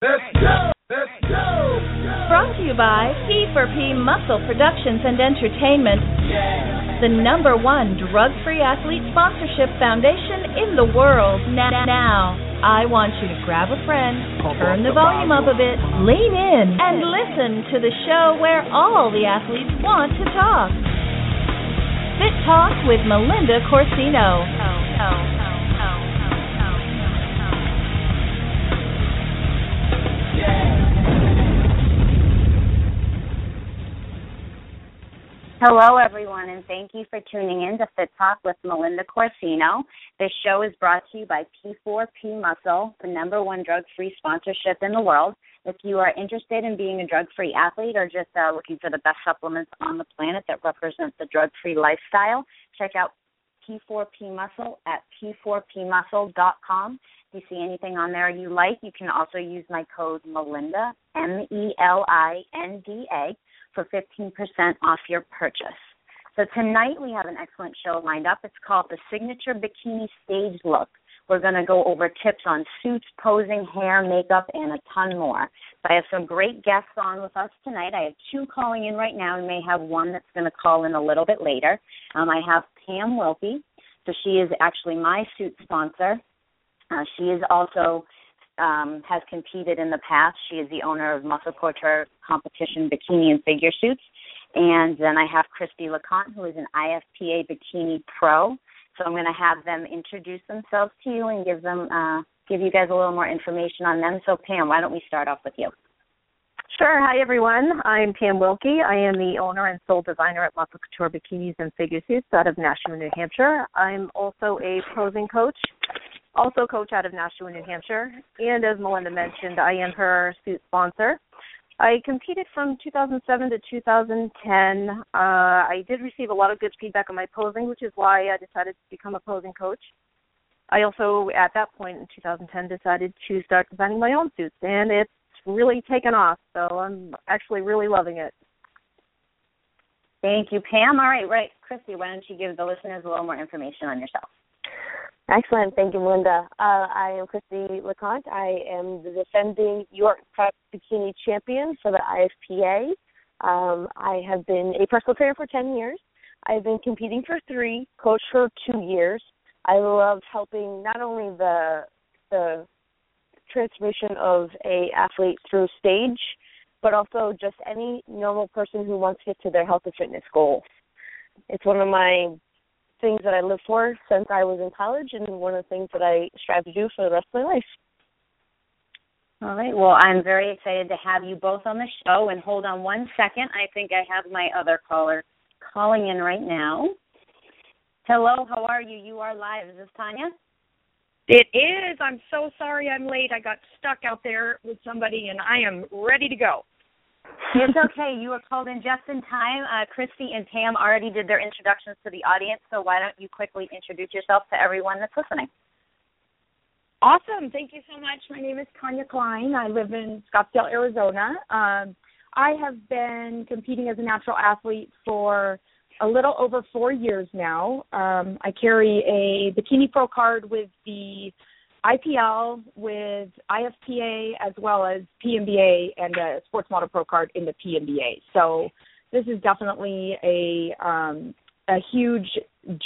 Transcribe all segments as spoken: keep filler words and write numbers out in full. Let's go! Let's go! Brought to you by P four P Muscle Productions and Entertainment, the number one drug-free athlete sponsorship foundation in the world. Now, I want you to grab a friend, turn the volume up a bit, lean in, and listen to the show where all the athletes want to talk. Fit Talk with Melinda Corsino. Hello, everyone, and thank you for tuning in to Fit Talk with Melinda Corsino. This show is brought to you by P four P Muscle, the number one drug-free sponsorship in the world. If you are interested in being a drug-free athlete or just uh, looking for the best supplements on the planet that represent the drug-free lifestyle, check out P four P Muscle at P four P muscle dot com. If you see anything on there you like, you can also use my code Melinda, M E L I N D A, for fifteen percent off your purchase. So tonight we have an excellent show lined up. It's called the Signature Bikini Stage Look. We're going to go over tips on suits, posing, hair, makeup, and a ton more. So I have some great guests on with us tonight. I have two calling in right now. We may have one that's going to call in a little bit later. Um, I have Pam Wilkie. So she is actually my suit sponsor. Uh, she is also... Um, has competed in the past. She is the owner of Muscle Couture Competition Bikini and Figure Suits. And then I have Christy LeConte, who is an I F P A Bikini Pro. So I'm going to have them introduce themselves to you and give them, uh, give you guys a little more information on them. So, Pam, why don't we start off with you? Sure. Hi, everyone. I'm Pam Wilkie. I am the owner and sole designer at Muscle Couture Bikinis and Figure Suits out of Nashua, New Hampshire. I'm also a posing coach. Also coach out of Nashua, New Hampshire, and as Melinda mentioned, I am her suit sponsor. I competed from two thousand seven to two thousand ten. Uh, I did receive a lot of good feedback on my posing, which is why I decided to become a posing coach. I also, at that point in two thousand ten, decided to start designing my own suits, and it's really taken off, so I'm actually really loving it. Thank you, Pam. All right, right, Christy, why don't you give the listeners a little more information on yourself? Excellent. Thank you, Melinda. Uh, I am Christy LeConte. I am the defending Yorton Cup Bikini Champion for the I F P A. Um, I have been a personal trainer for ten years. I've been competing for three, coached for two years. I love helping not only the the transformation of a athlete through stage, but also just any normal person who wants to get to their health and fitness goals. It's one of my things that I live for since I was in college, and one of the things that I strive to do for the rest of my life. All right. Well, I'm very excited to have you both on the show, and hold on one second. I think I have my other caller calling in right now. Hello, how are you? You are live. Is this Tawnya? It is. I'm so sorry I'm late. I got stuck out there with somebody, and I am ready to go. It's okay. You were called in just in time. Uh, Christy and Pam already did their introductions to the audience, so why don't you quickly introduce yourself to everyone that's listening? Awesome. Thank you so much. My name is Tawnya Cline. I live in Scottsdale, Arizona. Um, I have been competing as a natural athlete for a little over four years now. Um, I carry a Bikini Pro card with the I P L, with I F P A, as well as P M B A, and a Sports Model Pro card in the P M B A. So this is definitely a um, a huge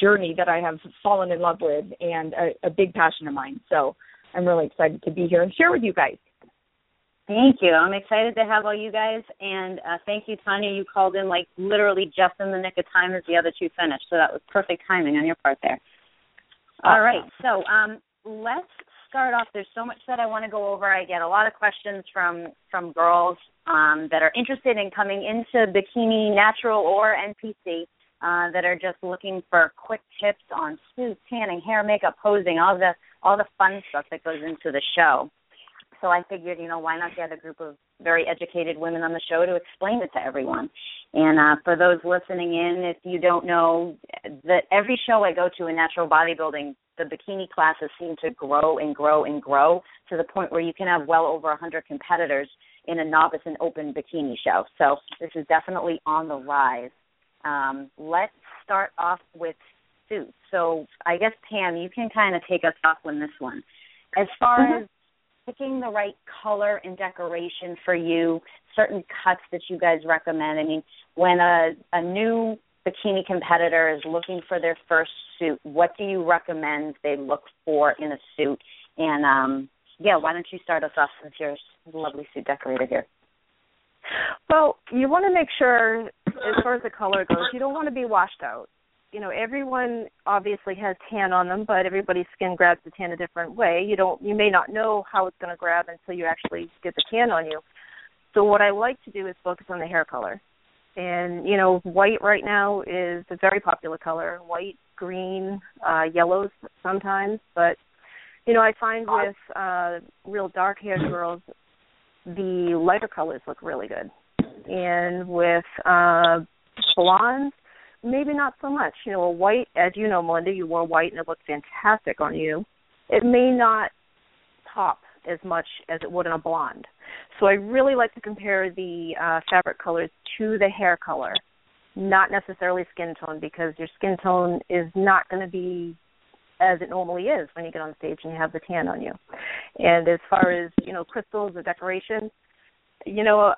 journey that I have fallen in love with, and a, a big passion of mine. So I'm really excited to be here and share with you guys. Thank you. I'm excited to have all you guys, and uh, thank you, Tawnya. You called in like literally just in the nick of time as the other two finished, so that was perfect timing on your part there. All right, so um, let's start off. There's so much that I want to go over. I get a lot of questions from, from girls um, that are interested in coming into bikini, natural or N P C, uh, that are just looking for quick tips on suits, tanning, hair, makeup, posing, all the all the fun stuff that goes into the show. So I figured, you know, why not get a group of very educated women on the show to explain it to everyone? And uh, for those listening in, if you don't know, that every show I go to in natural bodybuilding, the bikini classes seem to grow and grow and grow to the point where you can have well over one hundred competitors in a novice and open bikini show. So this is definitely on the rise. Um, let's start off with suits. So I guess, Pam, you can kind of take us off on this one. As far as picking the right color and decoration for you, certain cuts that you guys recommend. I mean, when a, a new bikini competitor is looking for their first suit, what do you recommend they look for in a suit? And, um, yeah, why don't you start us off since you're a lovely suit decorator here? Well, you want to make sure, as far as the color goes, you don't want to be washed out. You know, everyone obviously has tan on them, but everybody's skin grabs the tan a different way. You don't, you may not know how it's going to grab until you actually get the tan on you. So what I like to do is focus on the hair color. And, you know, white right now is a very popular color, white, green, uh, yellows sometimes. But, you know, I find with uh, real dark-haired girls, the lighter colors look really good. And with uh, blondes, maybe not so much. You know, a white, as you know, Melinda, you wore white and it looked fantastic on you. It may not pop as much as it would in a blonde. So I really like to compare the uh, fabric colors to the hair color, not necessarily skin tone, because your skin tone is not going to be as it normally is when you get on stage and you have the tan on you. And as far as, you know, crystals or decoration, you know,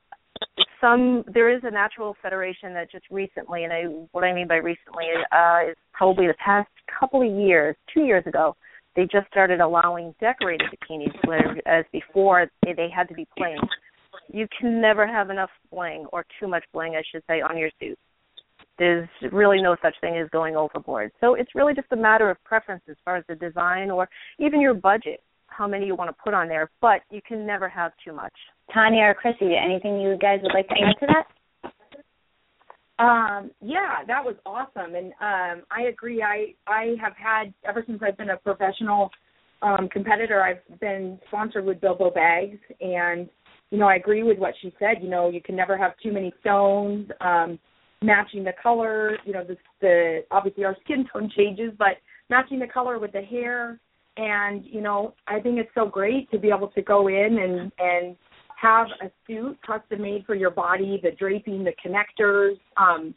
Some there is a natural federation that just recently, and I, what I mean by recently uh, is probably the past couple of years, two years ago, they just started allowing decorated bikinis, whereas before they had to be plain. You can never have enough bling, or too much bling, I should say, on your suit. There's really no such thing as going overboard. So it's really just a matter of preference as far as the design or even your budget, how many you want to put on there, but you can never have too much. Tawnya or Chrissy, anything you guys would like to add to that? Um, yeah, that was awesome, and um, I agree. I, I have had, ever since I've been a professional um, competitor, I've been sponsored with Bilbo Bags, and, you know, I agree with what she said. You know, you can never have too many stones, um, matching the color. You know, the, the obviously our skin tone changes, but matching the color with the hair. And, you know, I think it's so great to be able to go in and, and have a suit custom made for your body, the draping, the connectors. Um,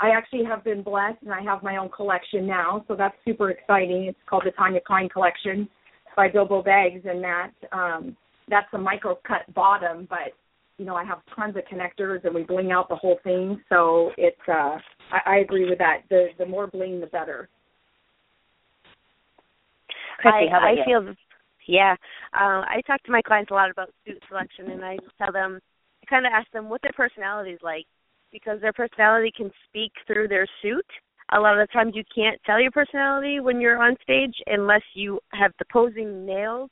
I actually have been blessed, and I have my own collection now, so that's super exciting. It's called the Tawnya Cline Collection by Bilbo Bags, and that um, that's a micro-cut bottom, but, you know, I have tons of connectors, and we bling out the whole thing. So it's uh, I, I agree with that. The, the more bling, the better. Christy, I, I feel, yeah. Uh, I talk to my clients a lot about suit selection, and I tell them, I kind of ask them what their personality is like, because their personality can speak through their suit. A lot of the times you can't tell your personality when you're on stage unless you have the posing nails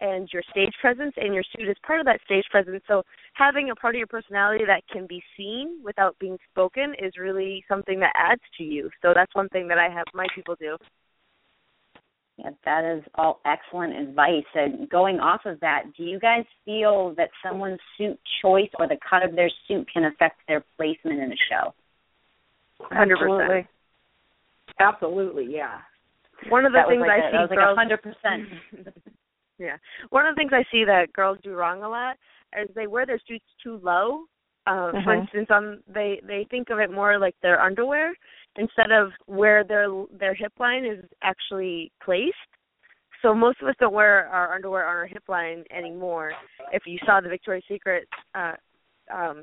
and your stage presence, and your suit is part of that stage presence. So having a part of your personality that can be seen without being spoken is really something that adds to you. So that's one thing that I have my people do. Yeah, that is all excellent advice. And going off of that, do you guys feel that someone's suit choice or the cut of their suit can affect their placement in a show? one hundred percent. Absolutely, Absolutely yeah. One of the that things like I a, see that was like girls, one hundred percent. Yeah. One of the things I see that girls do wrong a lot is they wear their suits too low. Uh, mm-hmm. For instance, um, they, they think of it more like their underwear instead of where their their hip line is actually placed. So most of us don't wear our underwear on our hip line anymore. If you saw the Victoria's Secret uh, um,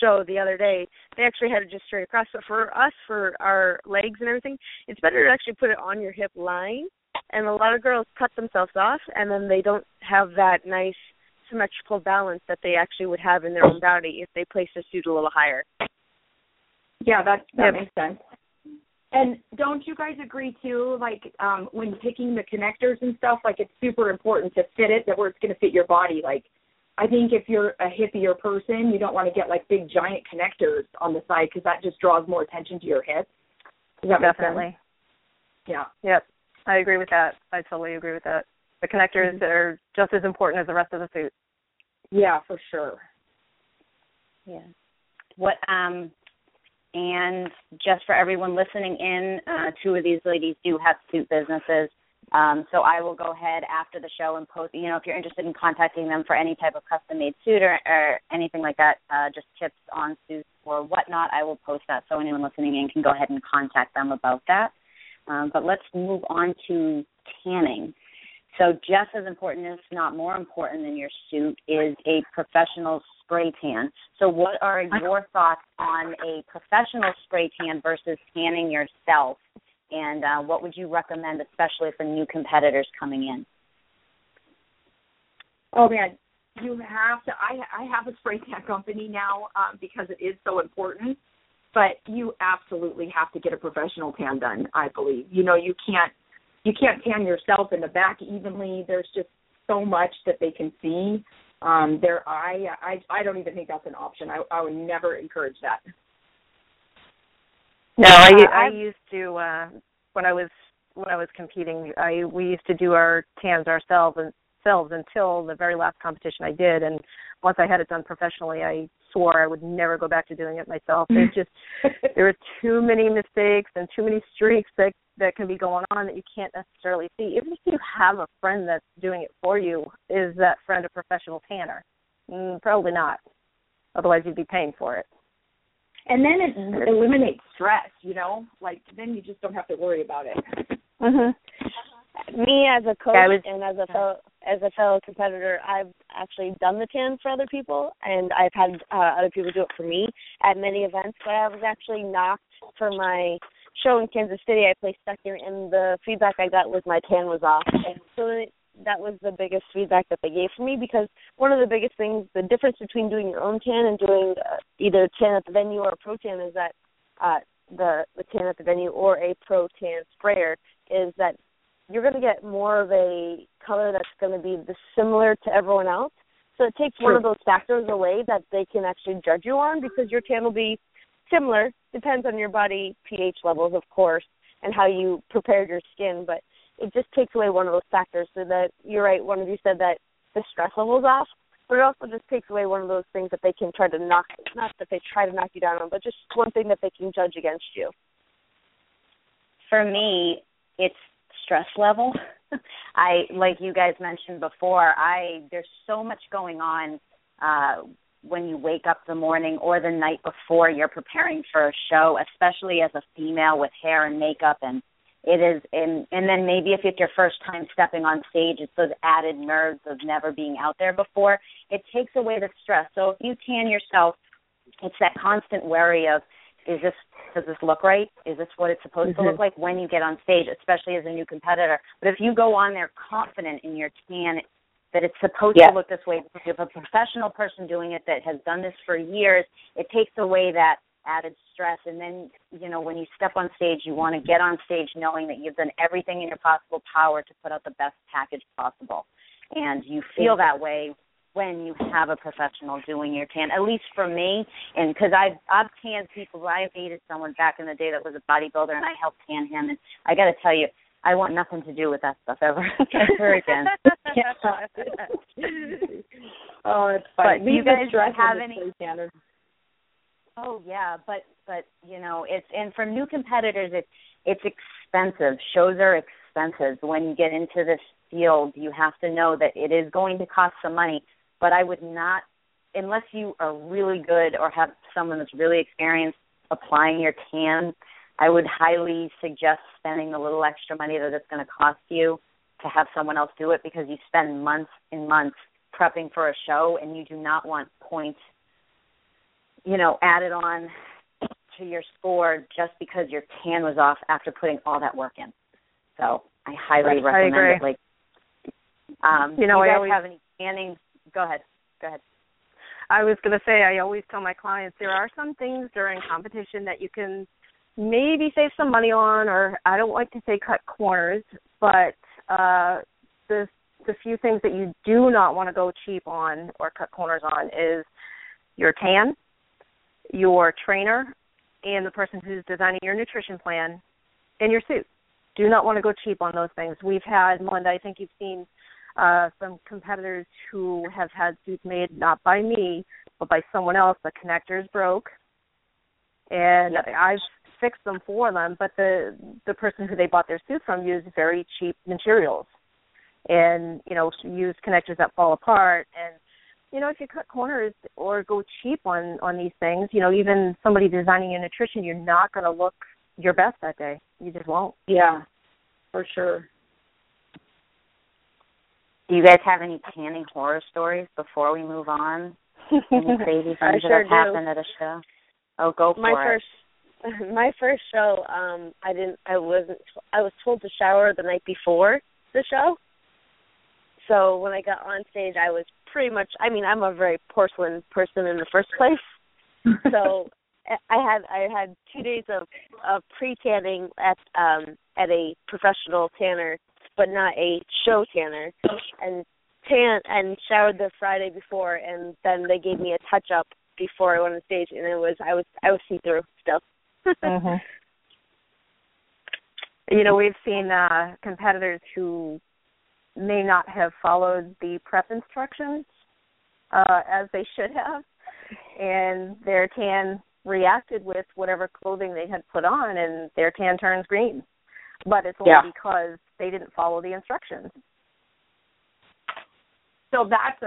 show the other day, they actually had it just straight across. But for us, for our legs and everything, it's better to actually put it on your hip line. And a lot of girls cut themselves off, and then they don't have that nice symmetrical balance that they actually would have in their own body if they placed a suit a little higher. Yeah, that, that yeah. makes sense. And don't you guys agree, too, like um, when picking the connectors and stuff, like it's super important to fit it, that where it's going to fit your body. Like I think if you're a hippier person, you don't want to get like big giant connectors on the side because that just draws more attention to your hips. Does that Definitely. Make sense? Yeah. Yep. I agree with that. I totally agree with that. The connectors mm-hmm. are just as important as the rest of the suit. Yeah, for sure. Yeah. What, um, and just for everyone listening in, uh, two of these ladies do have suit businesses. Um, so I will go ahead after the show and post, you know, if you're interested in contacting them for any type of custom-made suit or, or anything like that, uh, just tips on suits or whatnot, I will post that so anyone listening in can go ahead and contact them about that. Um, but let's move on to tanning. So just as important, if not more important than your suit, is a professional spray tan. So what are your thoughts on a professional spray tan versus tanning yourself? And uh, what would you recommend, especially for new competitors coming in? Oh, man, you have to. I, I have a spray tan company now um, because it is so important. But you absolutely have to get a professional tan done, I believe. You know, you can't. You can't tan yourself in the back evenly. There's just so much that they can see. Um, their eye, I, I don't even think that's an option. I, I would never encourage that. No, I, I used to uh, when I was when I was competing. I we used to do our tans ourselves and selves until the very last competition I did. And once I had it done professionally, I swore I would never go back to doing it myself. There's just there are too many mistakes and too many streaks that. that can be going on that you can't necessarily see. Even if you have a friend that's doing it for you, is that friend a professional tanner? Mm, probably not. Otherwise, you'd be paying for it. And then it eliminates stress, you know? Like, then you just don't have to worry about it. Mm-hmm. Me, as a coach yeah, was, and as a, fellow, as a fellow competitor, I've actually done the tan for other people, and I've had uh, other people do it for me at many events, but I was actually knocked for my show in Kansas City. I placed second, and the feedback I got was my tan was off. And so that was the biggest feedback that they gave for me, because one of the biggest things, the difference between doing your own tan and doing uh, either tan at the venue or a pro tan is that uh, the, the tan at the venue or a pro tan sprayer is that you're going to get more of a color that's going to be similar to everyone else. So it takes True. one of those factors away that they can actually judge you on, because your tan will be similar. Depends on your body pH levels, of course, and how you prepare your skin, but it just takes away one of those factors. So that, you're right, one of you said that the stress level's off, but it also just takes away one of those things that they can try to knock, not that they try to knock you down on, but just one thing that they can judge against you. For me, it's stress level. I, like you guys mentioned before, I there's so much going on uh when you wake up the morning or the night before you're preparing for a show, especially as a female with hair and makeup. And it is, and, and then maybe if it's your first time stepping on stage, it's those added nerves of never being out there before. It takes away the stress. So if you tan yourself, it's that constant worry of, is this, does this look right? Is this what it's supposed mm-hmm. to look like when you get on stage, especially as a new competitor? But if you go on there confident in your tan, that it's supposed yeah. to look this way. Because you have a professional person doing it that has done this for years. It takes away that added stress. And then, you know, when you step on stage, you want to get on stage knowing that you've done everything in your possible power to put out the best package possible. And you feel that way when you have a professional doing your tan, at least for me. And because I've, I've tanned people. I dated someone back in the day that was a bodybuilder, and I helped tan him. And I got to tell you, I want nothing to do with that stuff ever, ever again. Oh, it's fun. But do you guys have any? Oh yeah, but but you know, it's and for new competitors, it's it's expensive. Shows are expensive. When you get into this field, you have to know that it is going to cost some money. But I would not, unless you are really good or have someone that's really experienced applying your tan. I would highly suggest spending a little extra money that it's going to cost you to have someone else do it, because you spend months and months prepping for a show, and you do not want points, you know, added on to your score just because your tan was off after putting all that work in. So I highly right, recommend I it. Like, um, you know, do you guys I always have any tanning? Go ahead. Go ahead. I was going to say, I always tell my clients there are some things during competition that you can maybe save some money on, or I don't like to say cut corners, but uh, the the few things that you do not want to go cheap on or cut corners on is your tan, your trainer, and the person who's designing your nutrition plan, and your suit. Do not want to go cheap on those things. We've had, Melinda, I think you've seen uh, some competitors who have had suits made not by me, but by someone else. The connectors broke, and I've fix them for them, but the the person who they bought their suit from used very cheap materials and, you know, used connectors that fall apart. And, you know, if you cut corners or go cheap on, on these things, you know, even somebody designing your nutrition, you're not going to look your best that day. You just won't. Yeah, for sure. Do you guys have any tanning horror stories before we move on? Any crazy things sure that have happened at a show? Oh, go for my it. First, my first show, um, I didn't. I wasn't. I was told to shower the night before the show. So when I got on stage, I was pretty much. I mean, I'm a very porcelain person in the first place. So I had I had two days of, of pre-tanning at um, at a professional tanner, but not a show tanner, and tan and showered the Friday before, and then they gave me a touch up before I went on stage, and it was I was I was see through stuff. Mm-hmm. You know, we've seen uh, competitors who may not have followed the prep instructions uh, as they should have, and their tan reacted with whatever clothing they had put on, and their tan turns green. But it's only yeah. because they didn't follow the instructions. So that's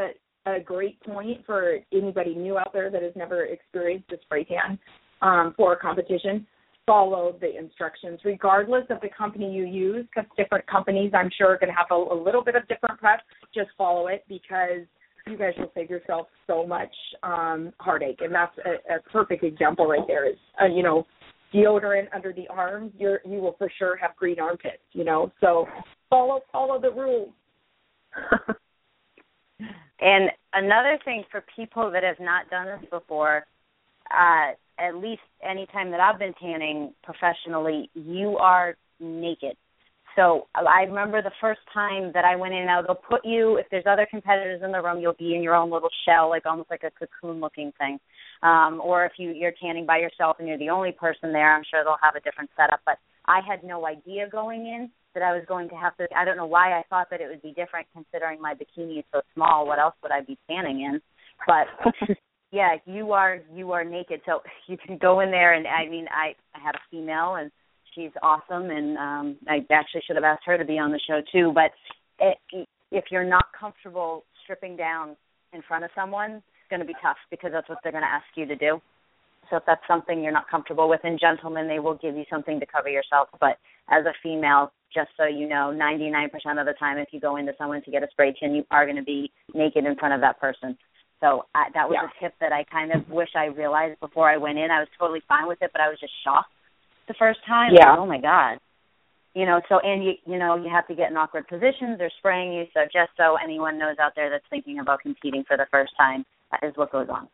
a, a great point for anybody new out there that has never experienced a spray tan um, for a competition. Follow the instructions, regardless of the company you use, because different companies, I'm sure, are going to have a, a little bit of different prep. Just follow it, because you guys will save yourself so much um, heartache. And that's a, a perfect example right there is, uh, you know, deodorant under the arms, you're, you will for sure have green armpits, you know. So follow follow the rules. And another thing for people that have not done this before, uh, at least any time that I've been tanning professionally, you are naked. So I remember the first time that I went in, now they'll put you, if there's other competitors in the room, you'll be in your own little shell, like almost like a cocoon-looking thing. Um, or if you, you're tanning by yourself and you're the only person there, I'm sure they'll have a different setup. But I had no idea going in that I was going to have to, I don't know why I thought that it would be different considering my bikini is so small. What else would I be tanning in? But... Yeah, you are you are naked, so you can go in there. And I mean, I, I had a female, and she's awesome, and um, I actually should have asked her to be on the show too. But it, if you're not comfortable stripping down in front of someone, it's going to be tough because that's what they're going to ask you to do. So if that's something you're not comfortable with, and gentlemen, they will give you something to cover yourself. But as a female, just so you know, ninety-nine percent of the time, if you go into someone to get a spray tan, you are going to be naked in front of that person. So I, that was yeah. a tip that I kind of wish I realized before I went in. I was totally fine with it, but I was just shocked the first time. Yeah. Like, oh, my God. You know, so and, you, you know, you have to get in awkward positions. They're spraying you. So just so anyone knows out there that's thinking about competing for the first time, that is what goes on.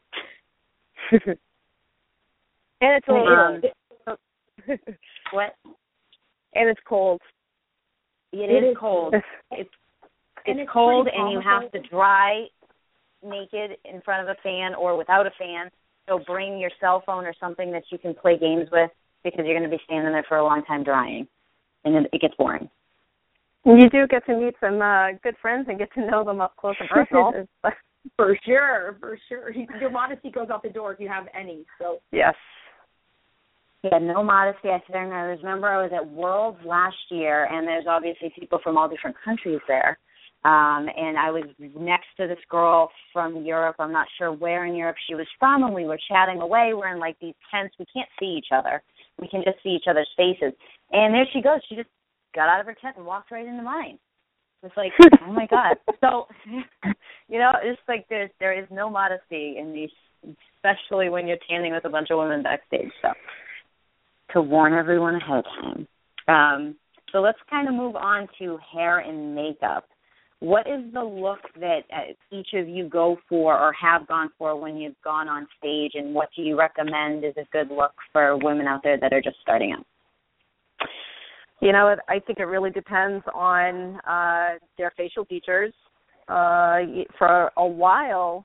And it's cold. Um, what? And it's cold. It, it is, is cold. It's, it's, it's cold, and you have to dry naked in front of a fan or without a fan, so bring your cell phone or something that you can play games with because you're going to be standing there for a long time drying, and it gets boring. You do get to meet some uh, good friends and get to know them up close and personal. For sure, for sure. Your modesty goes out the door if you have any. So yes. Yeah, no modesty. I said, I remember I was at Worlds last year, and there's obviously people from all different countries there. Um, and I was next to this girl from Europe. I'm not sure where in Europe she was from, and we were chatting away. We're in, like, these tents. We can't see each other. We can just see each other's faces. And there she goes. She just got out of her tent and walked right into mine. It's like, oh, my God. So, you know, it's like there's, there is no modesty in these, especially when you're tanning with a bunch of women backstage. So to warn everyone ahead of time. Um, so let's kind of move on to hair and makeup. What is the look that each of you go for or have gone for when you've gone on stage, and what do you recommend is a good look for women out there that are just starting out? You know, I think it really depends on uh, their facial features. Uh, for a while,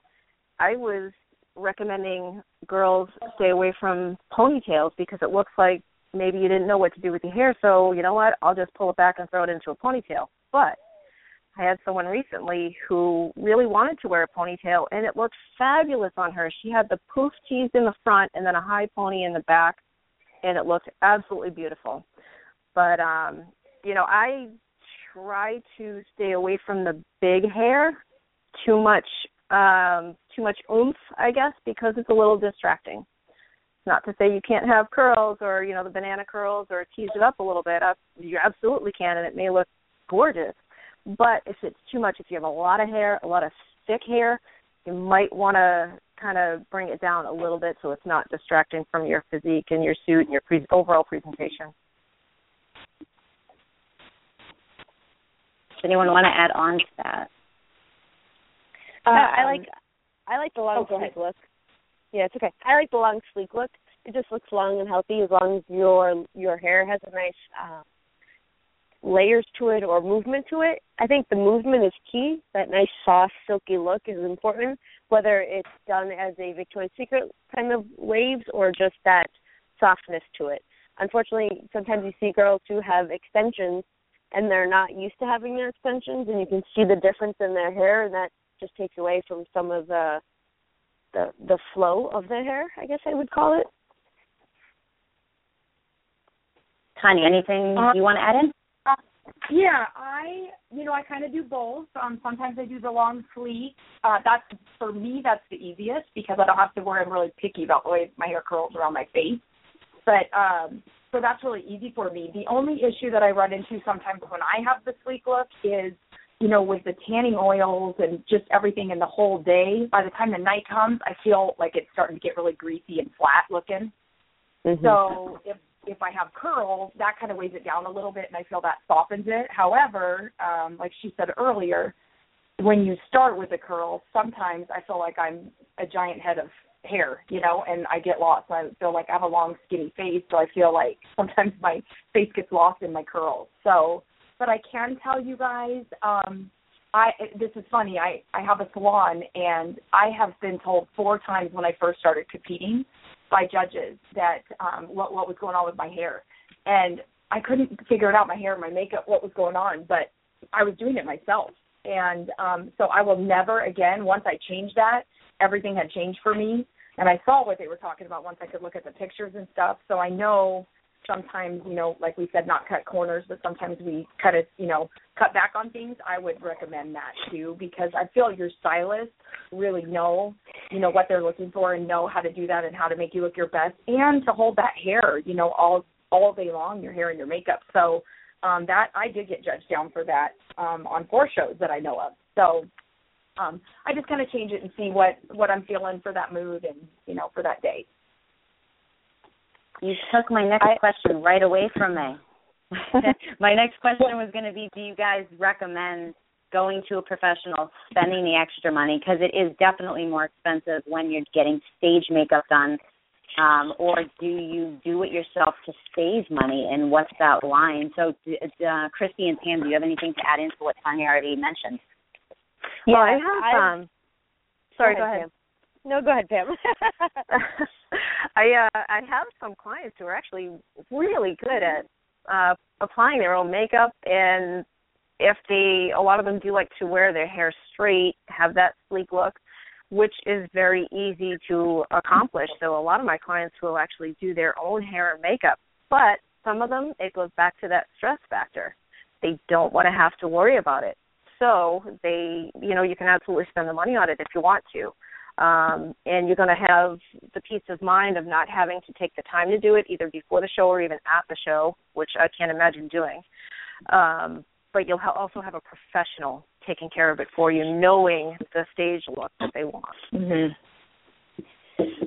I was recommending girls stay away from ponytails because it looks like maybe you didn't know what to do with your hair, so you know what, I'll just pull it back and throw it into a ponytail. But I had someone recently who really wanted to wear a ponytail, and it looked fabulous on her. She had the poof teased in the front and then a high pony in the back, and it looked absolutely beautiful. But, um, you know, I try to stay away from the big hair, too much um, too much oomph, I guess, because it's a little distracting. Not to say you can't have curls or, you know, the banana curls or tease it up a little bit. You absolutely can, and it may look gorgeous. But if it's too much, if you have a lot of hair, a lot of thick hair, you might want to kind of bring it down a little bit so it's not distracting from your physique and your suit and your pre- overall presentation. Does anyone want to add on to that? Uh, um, I like I like the long sleeve look. Yeah, it's okay. I like the long sleeve look. It just looks long and healthy as long as your your hair has a nice uh, layers to it or movement to it. I think the movement is key. That nice, soft, silky look is important, whether it's done as a Victoria's Secret kind of waves or just that softness to it. Unfortunately, sometimes you see girls who have extensions and they're not used to having their extensions, and you can see the difference in their hair, and that just takes away from some of the the, the flow of their hair, I guess I would call it. Tawnya, anything um, you want to add in? Uh, yeah, I, you know, I kind of do both. Um, sometimes I do the long sleeve. Uh, that's, for me, that's the easiest because I don't have to worry. I'm really picky about the way my hair curls around my face. But, um, so that's really easy for me. The only issue that I run into sometimes when I have the sleek look is, you know, with the tanning oils and just everything in the whole day, by the time the night comes, I feel like it's starting to get really greasy and flat looking. Mm-hmm. So if if I have curls, that kind of weighs it down a little bit, and I feel that softens it. However, um, like she said earlier, when you start with the curls, sometimes I feel like I'm a giant head of hair, you know, and I get lost. I feel like I have a long, skinny face, so I feel like sometimes my face gets lost in my curls. So, but I can tell you guys, um, I this is funny. I, I have a salon, and I have been told four times when I first started competing by judges that um, what, what was going on with my hair. And I couldn't figure it out, my hair, my makeup, what was going on, but I was doing it myself. And um, so I will never again, once I changed that, everything had changed for me. And I saw what they were talking about once I could look at the pictures and stuff. So I know sometimes, you know, like we said, not cut corners, but sometimes we cut it, you know, cut back on things. I would recommend that too, because I feel your stylists really know, you know, what they're looking for and know how to do that and how to make you look your best and to hold that hair, you know, all all day long, your hair and your makeup. So um, that I did get judged down for that um, on four shows that I know of. So um, I just kind of change it and see what, what I'm feeling for that mood and, you know, for that day. You took my next I, question right away from me. My next question was going to be, do you guys recommend going to a professional, spending the extra money? Because it is definitely more expensive when you're getting stage makeup done. Um, or do you do it yourself to save money, and what's that line? So, uh, Christy and Pam, do you have anything to add into what Tawnya already mentioned? Yeah, well, I have. I, um, sorry, go ahead. Go ahead. Pam. No, go ahead, Pam. I uh, I have some clients who are actually really good at uh, applying their own makeup, and if they, a lot of them do like to wear their hair straight, have that sleek look, which is very easy to accomplish. So a lot of my clients will actually do their own hair and makeup, but some of them, it goes back to that stress factor. They don't want to have to worry about it. So they, you know, you can absolutely spend the money on it if you want to. Um, and you're going to have the peace of mind of not having to take the time to do it either before the show or even at the show, which I can't imagine doing. Um, but you'll ha- also have a professional taking care of it for you, knowing the stage look that they want. Mm-hmm.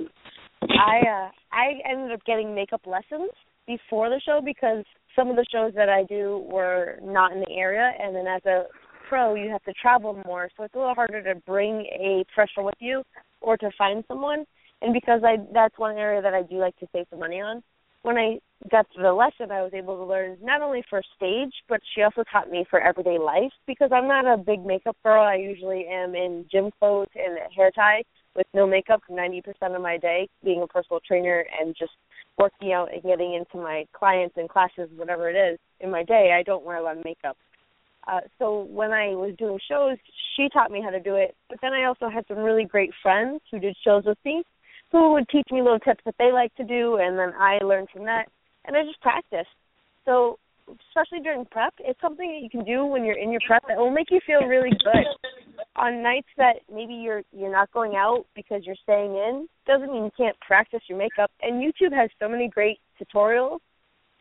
I uh, I ended up getting makeup lessons before the show because some of the shows that I do were not in the area, and then as a pro, you have to travel more, so it's a little harder to bring a professional with you or to find someone. And because I, that's one area that I do like to save some money on, when I got to the lesson, I was able to learn not only for stage, but she also taught me for everyday life because I'm not a big makeup girl. I usually am in gym clothes and a hair tie with no makeup ninety percent of my day, being a personal trainer and just working out and getting into my clients and classes, whatever it is. In my day, I don't wear a lot of makeup. Uh, so when I was doing shows, she taught me how to do it. But then I also had some really great friends who did shows with me who would teach me little tips that they like to do, and then I learned from that, and I just practiced. So especially during prep, it's something that you can do when you're in your prep that will make you feel really good. On nights that maybe you're you're not going out because you're staying in, doesn't mean you can't practice your makeup. And YouTube has so many great tutorials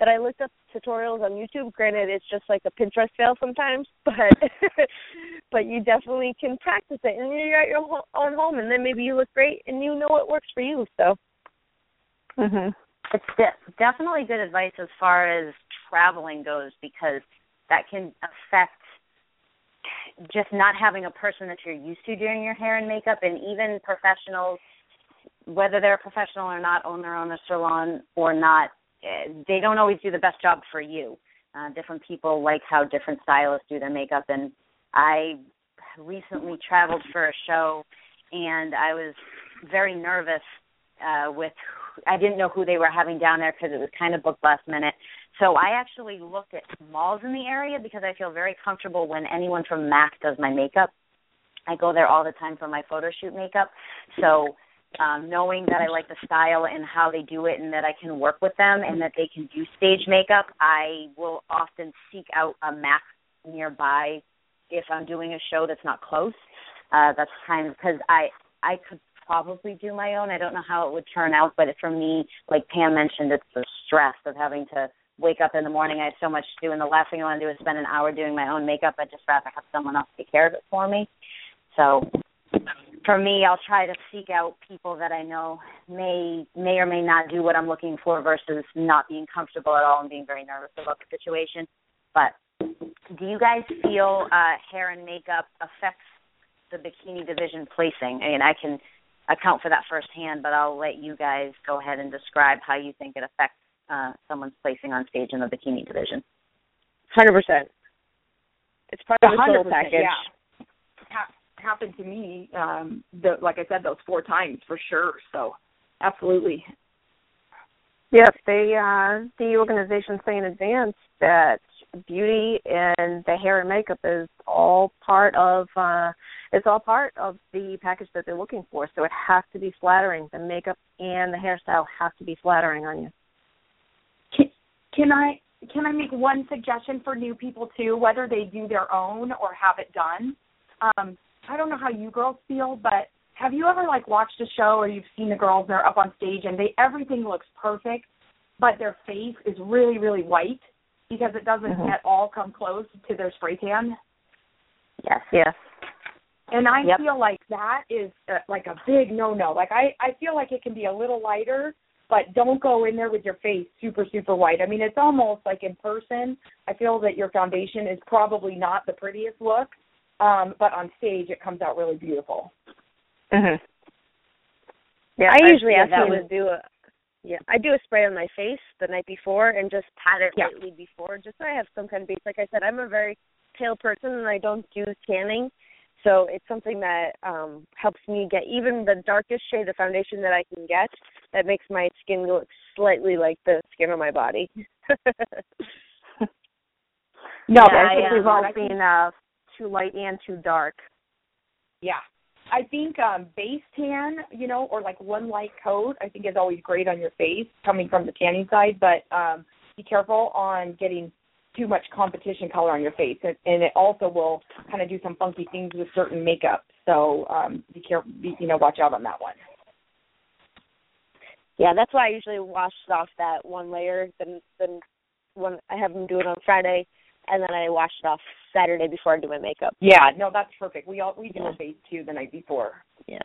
that I looked up tutorials on YouTube. Granted, it's just like a Pinterest fail sometimes, but but you definitely can practice it, and you're at your own home, and then maybe you look great, and you know what works for you. So, mm-hmm. It's de- definitely good advice as far as traveling goes, because that can affect just not having a person that you're used to doing your hair and makeup, and even professionals, whether they're a professional or not, own their own salon or not, they don't always do the best job for you. Uh, different people like how different stylists do their makeup. And I recently traveled for a show, and I was very nervous uh, with – I didn't know who they were having down there because it was kind of booked last minute. So I actually looked at malls in the area because I feel very comfortable when anyone from M A C does my makeup. I go there all the time for my photo shoot makeup. So – Um, knowing that I like the style and how they do it, and that I can work with them and that they can do stage makeup, I will often seek out a M A C nearby if I'm doing a show that's not close. Uh, that's kind of because I, I could probably do my own. I don't know how it would turn out, but it, for me, like Pam mentioned, it's the stress of having to wake up in the morning. I have so much to do, and the last thing I want to do is spend an hour doing my own makeup. I'd just rather have someone else take care of it for me. So... for me, I'll try to seek out people that I know may may or may not do what I'm looking for versus not being comfortable at all and being very nervous about the situation. But do you guys feel uh, hair and makeup affects the bikini division placing? I mean, I can account for that firsthand, but I'll let you guys go ahead and describe how you think it affects uh, someone's placing on stage in the bikini division. one hundred percent. It's part of the total package. Yeah. Ha- happened to me, um, the, like I said, those four times for sure. So, absolutely. Yep, they, uh, the organization say in advance that beauty and the hair and makeup is all part of uh, it's all part of the package that they're looking for. So it has to be flattering. The makeup and the hairstyle have to be flattering on you. Can, can I can I make one suggestion for new people too, whether they do their own or have it done? Um, I don't know how you girls feel, but have you ever, like, watched a show or you've seen the girls and they're up on stage and they everything looks perfect, but their face is really, really white because it doesn't mm-hmm. at all come close to their spray tan? Yes, yes. And I yep. feel like that is, uh, like, a big no-no. Like, I, I feel like it can be a little lighter, but don't go in there with your face super, super white. I mean, it's almost like in person, I feel that your foundation is probably not the prettiest look. Um, but on stage, it comes out really beautiful. Mm-hmm. Yeah, I, I usually ask them to do a, yeah, I do a spray on my face the night before and just pat it yeah. lightly before, just so I have some kind of base. Like I said, I'm a very pale person and I don't do tanning, so it's something that um, helps me get even the darkest shade of foundation that I can get. That makes my skin look slightly like the skin on my body. No, yeah, but I think yeah. we've all I seen. Uh, too light and too dark. Yeah. I think um, base tan, you know, or like one light coat, I think is always great on your face coming from the tanning side, but um, be careful on getting too much competition color on your face. And, and it also will kind of do some funky things with certain makeup. So um, be careful, be, you know, watch out on that one. Yeah, that's why I usually wash off that one layer. Then, then when I have them do it on Friday, and then I wash it off Saturday before I do my makeup. Yeah, no, that's perfect. We all we do a face too the night before. Yeah.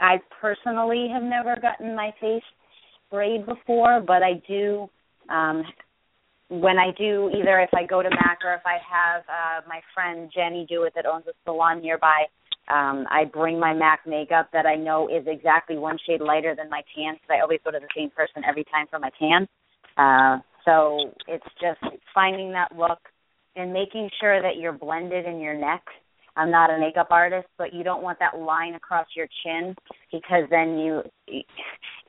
I personally have never gotten my face sprayed before, but I do um, when I do either if I go to M A C or if I have uh, my friend Jenny do it that owns a salon nearby. Um, I bring my M A C makeup that I know is exactly one shade lighter than my tan because I always go to the same person every time for my tan. Uh, So it's just finding that look and making sure that you're blended in your neck. I'm not a makeup artist, but you don't want that line across your chin because then you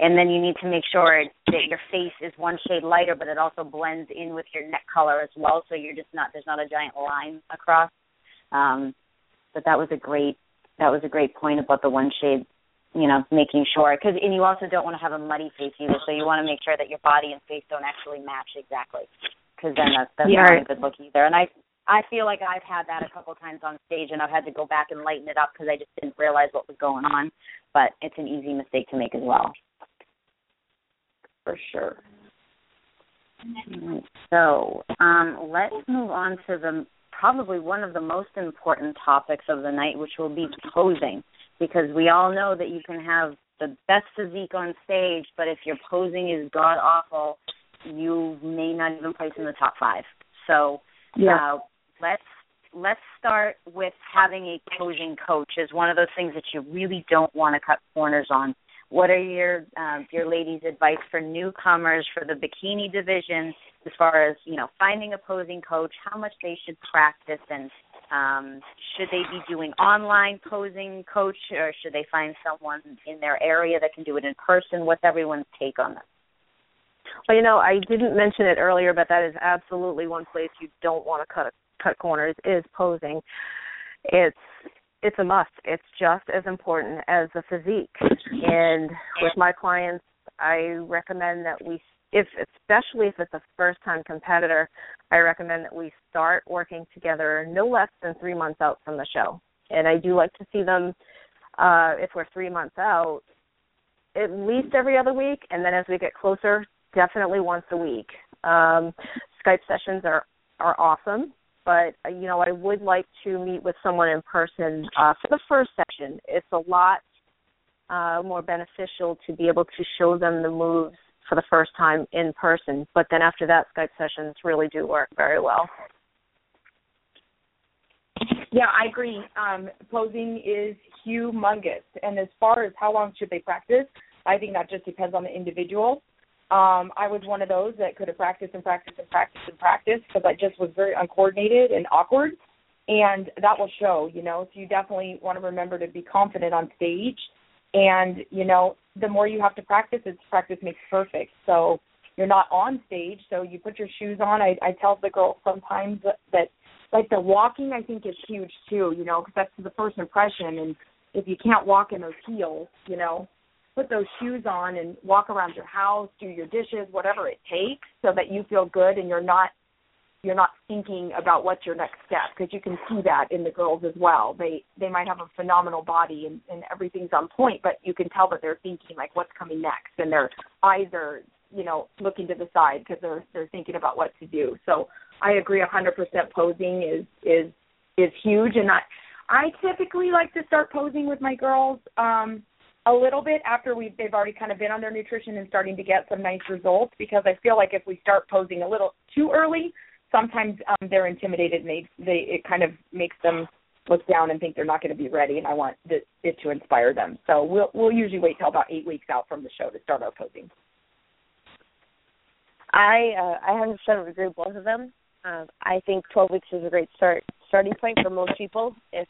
and then you need to make sure that your face is one shade lighter, but it also blends in with your neck color as well. So you're just not there's not a giant line across. Um, but that was a great that was a great point about the one shade. You know, making sure, because and you also don't want to have a muddy face either, so you want to make sure that your body and face don't actually match exactly, because then that's, that's yeah. not a good look either. And I, I feel like I've had that a couple times on stage, and I've had to go back and lighten it up because I just didn't realize what was going on, but it's an easy mistake to make as well. for sure. All right, so um, let's move on to the probably one of the most important topics of the night, which will be posing, because we all know that you can have the best physique on stage, but if your posing is god-awful, you may not even place in the top five. So yeah. uh, let's let's start with having a posing coach is one of those things that you really don't want to cut corners on. What are your uh, your ladies' advice for newcomers for the bikini division as far as, you know, finding a posing coach, how much they should practice, and um, should they be doing online posing coach, or should they find someone in their area that can do it in person? What's everyone's take on that? Well, you know, I didn't mention it earlier, but that is absolutely one place you don't want to cut a, cut corners is posing. It's it's a must. It's just as important as the physique. And with my clients, I recommend that we, if especially if it's a first-time competitor, I recommend that we start working together no less than three months out from the show. And I do like to see them, uh, if we're three months out, at least every other week, and then as we get closer, definitely once a week. Um, Skype sessions are, are awesome, but, you know, I would like to meet with someone in person uh, for the first session. It's a lot uh, more beneficial to be able to show them the moves for the first time in person, but then after that, Skype sessions really do work very well. Yeah, I agree. Um, posing is humongous, and as far as how long should they practice, I think that just depends on the individual. Um, I was one of those that could have practiced and practiced and practiced and practiced because I just was very uncoordinated and awkward, and that will show, you know. So you definitely want to remember to be confident on stage, and, you know, the more you have to practice, it's practice makes perfect. So you're not on stage, so you put your shoes on. I, I tell the girls sometimes that, that, like, the walking I think is huge too, you know, because that's the first impression, and if you can't walk in those heels, you know, put those shoes on and walk around your house, do your dishes, whatever it takes, so that you feel good and you're not you're not thinking about what's your next step, because you can see that in the girls as well. They they might have a phenomenal body and, and everything's on point, but you can tell that they're thinking, like, what's coming next, and their eyes are, you know, looking to the side because they're they're thinking about what to do. So I agree one hundred percent posing is is is huge, and I, I typically like to start posing with my girls um, a little bit after we've, they've already kind of been on their nutrition and starting to get some nice results, because I feel like if we start posing a little too early, sometimes um, they're intimidated and they, they, it kind of makes them look down and think they're not going to be ready, and I want this, it to inspire them. So we'll, we'll usually wait till about eight weeks out from the show to start our posing. I uh, I one hundred percent agree with both of them. Uh, I think twelve weeks is a great start starting point for most people. If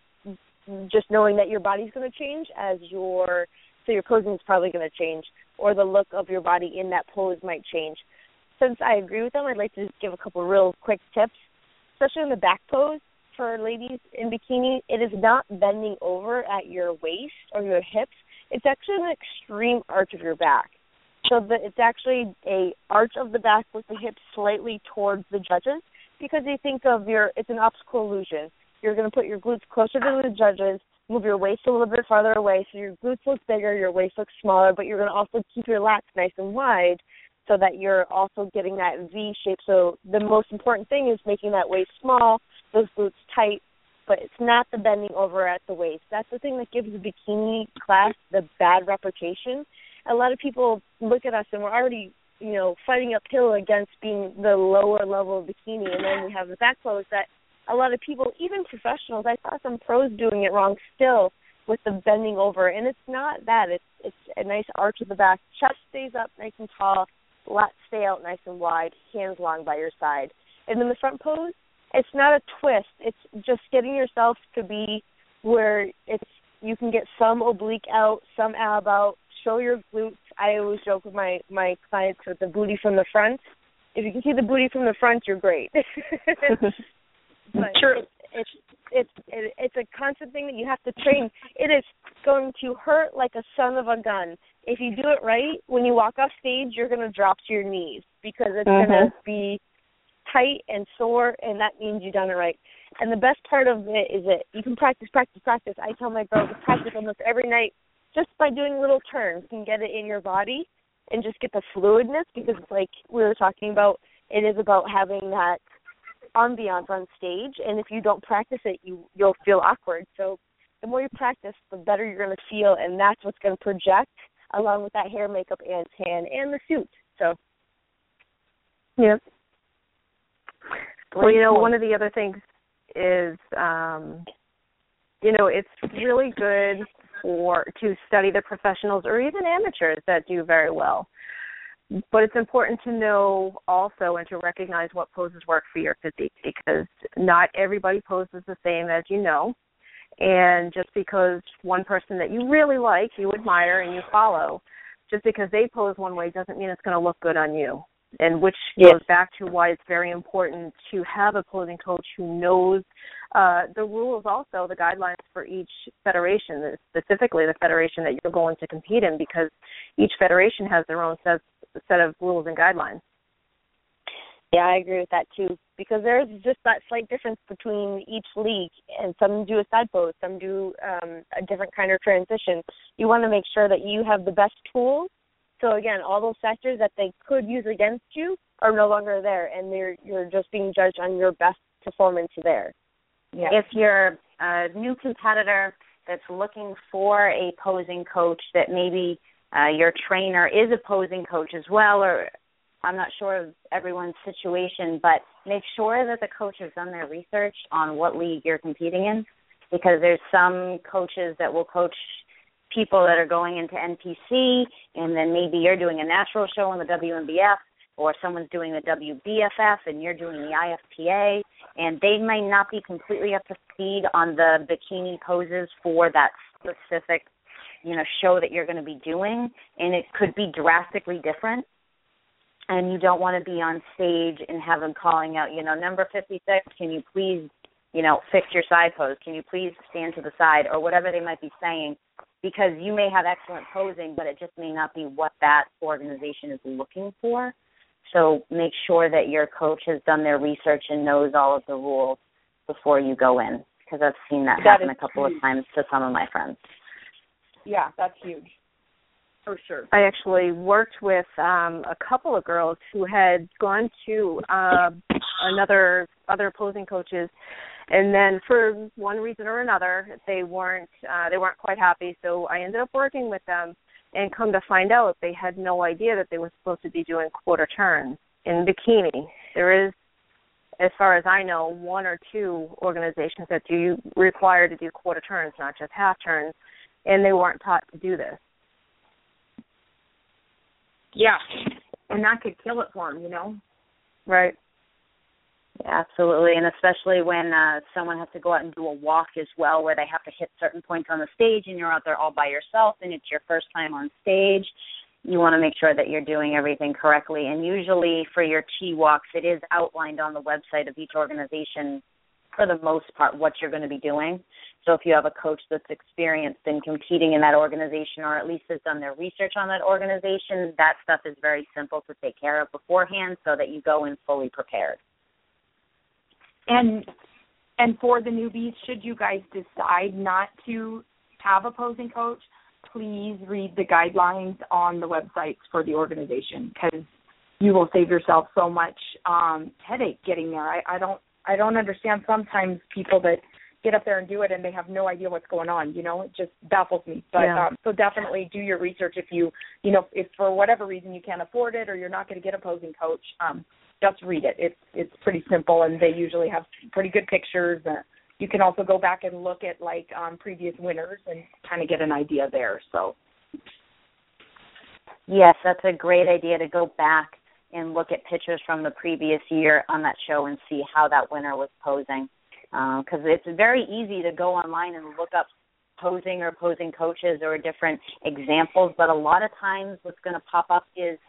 just knowing that your body's going to change as your so your posing is probably going to change, or the look of your body in that pose might change. Since I agree with them, I'd like to just give a couple real quick tips, especially on the back pose for ladies in bikini. It is not bending over at your waist or your hips. It's actually an extreme arch of your back. So the, it's actually a arch of the back with the hips slightly towards the judges, because they think of your, it's an optical illusion. You're going to put your glutes closer to the judges, move your waist a little bit farther away so your glutes look bigger, your waist looks smaller, but you're going to also keep your lats nice and wide so that you're also getting that V shape. So the most important thing is making that waist small, those glutes tight, but it's not the bending over at the waist. That's the thing that gives the bikini class the bad reputation. A lot of people look at us and we're already, you know, fighting uphill against being the lower level of bikini, and then we have the back pose that a lot of people, even professionals, I saw some pros doing it wrong still with the bending over, and it's not that. It's it's a nice arch of the back. Chest stays up nice and tall. Lats stay out nice and wide. Hands long by your side. And then the front pose, it's not a twist. It's just getting yourself to be where it's you can get some oblique out, some ab out, show your glutes. I always joke with my, my clients with the booty from the front. If you can see the booty from the front, you're great. But True. It's it's it's it's a constant thing that you have to train. It is going to hurt like a son of a gun. If you do it right, when you walk off stage, you're going to drop to your knees because it's mm-hmm. going to be tight and sore, and that means you've done it right. And the best part of it is that you can practice, practice, practice. I tell my girls to practice almost every night just by doing little turns. You can get it in your body, and just get the fluidness, because like we were talking about, it is about having that ambiance on stage, and if you don't practice it, you, you'll feel awkward. So the more you practice, the better you're going to feel, and that's what's going to project along with that hair, makeup, and tan, and the suit. So, yep. Great well, you know, point. One of the other things is, um, you know, it's really good for to study the professionals or even amateurs that do very well. But it's important to know also and to recognize what poses work for your physique, because not everybody poses the same, as you know. And just because one person that you really like, you admire, and you follow, just because they pose one way doesn't mean it's going to look good on you. And which yes. goes back to why it's very important to have a posing coach who knows uh, the rules, also the guidelines for each federation, specifically the federation that you're going to compete in, because each federation has their own set, set of rules and guidelines. Yeah, I agree with that too, because there's just that slight difference between each league, and some do a side pose, some do um, a different kind of transition. You want to make sure that you have the best tools. So, again, all those factors that they could use against you are no longer there, and they're, you're just being judged on your best performance there. Yeah. If you're a new competitor that's looking for a posing coach, that maybe uh, your trainer is a posing coach as well, or I'm not sure of everyone's situation, but make sure that the coach has done their research on what league you're competing in, because there's some coaches that will coach people that are going into N P C, and then maybe you're doing a natural show in the W M B F, or someone's doing the W B F F and you're doing the I F P A, and they may not be completely up to speed on the bikini poses for that specific, you know, show that you're going to be doing, and it could be drastically different. And you don't want to be on stage and have them calling out, you know, number fifty-six, can you please, you know, fix your side pose? Can you please stand to the side, or whatever they might be saying? Because you may have excellent posing, but it just may not be what that organization is looking for. So make sure that your coach has done their research and knows all of the rules before you go in, because I've seen that, that happen a couple huge. of times to some of my friends. Yeah, that's huge, for sure. I actually worked with um, a couple of girls who had gone to uh, another other posing coaches, and then for one reason or another, they weren't uh, they weren't quite happy. So I ended up working with them, and come to find out, they had no idea that they were supposed to be doing quarter turns in bikini. There is, as far as I know, one or two organizations that do require to do quarter turns, not just half turns, and they weren't taught to do this. Yeah, and that could kill it for them, you know? Right. Yeah, absolutely, and especially when uh, someone has to go out and do a walk as well, where they have to hit certain points on the stage, and you're out there all by yourself, and it's your first time on stage. You want to make sure that you're doing everything correctly, and usually for your T walks, it is outlined on the website of each organization for the most part what you're going to be doing. So if you have a coach that's experienced in competing in that organization, or at least has done their research on that organization, that stuff is very simple to take care of beforehand, so that you go in fully prepared. And and for the newbies, should you guys decide not to have a posing coach, please read the guidelines on the websites for the organization, because you will save yourself so much um, headache getting there. I, I don't I don't understand sometimes people that get up there and do it and they have no idea what's going on. You know, it just baffles me. But yeah. um, so definitely do your research if you you know if for whatever reason you can't afford it or you're not going to get a posing coach. Um, Just read it. It's it's pretty simple, and they usually have pretty good pictures. Uh, you can also go back and look at, like, um, previous winners and kind of get an idea there. So, yes, that's a great idea to go back and look at pictures from the previous year on that show and see how that winner was posing, because uh, it's very easy to go online and look up posing or posing coaches or different examples, but a lot of times what's going to pop up is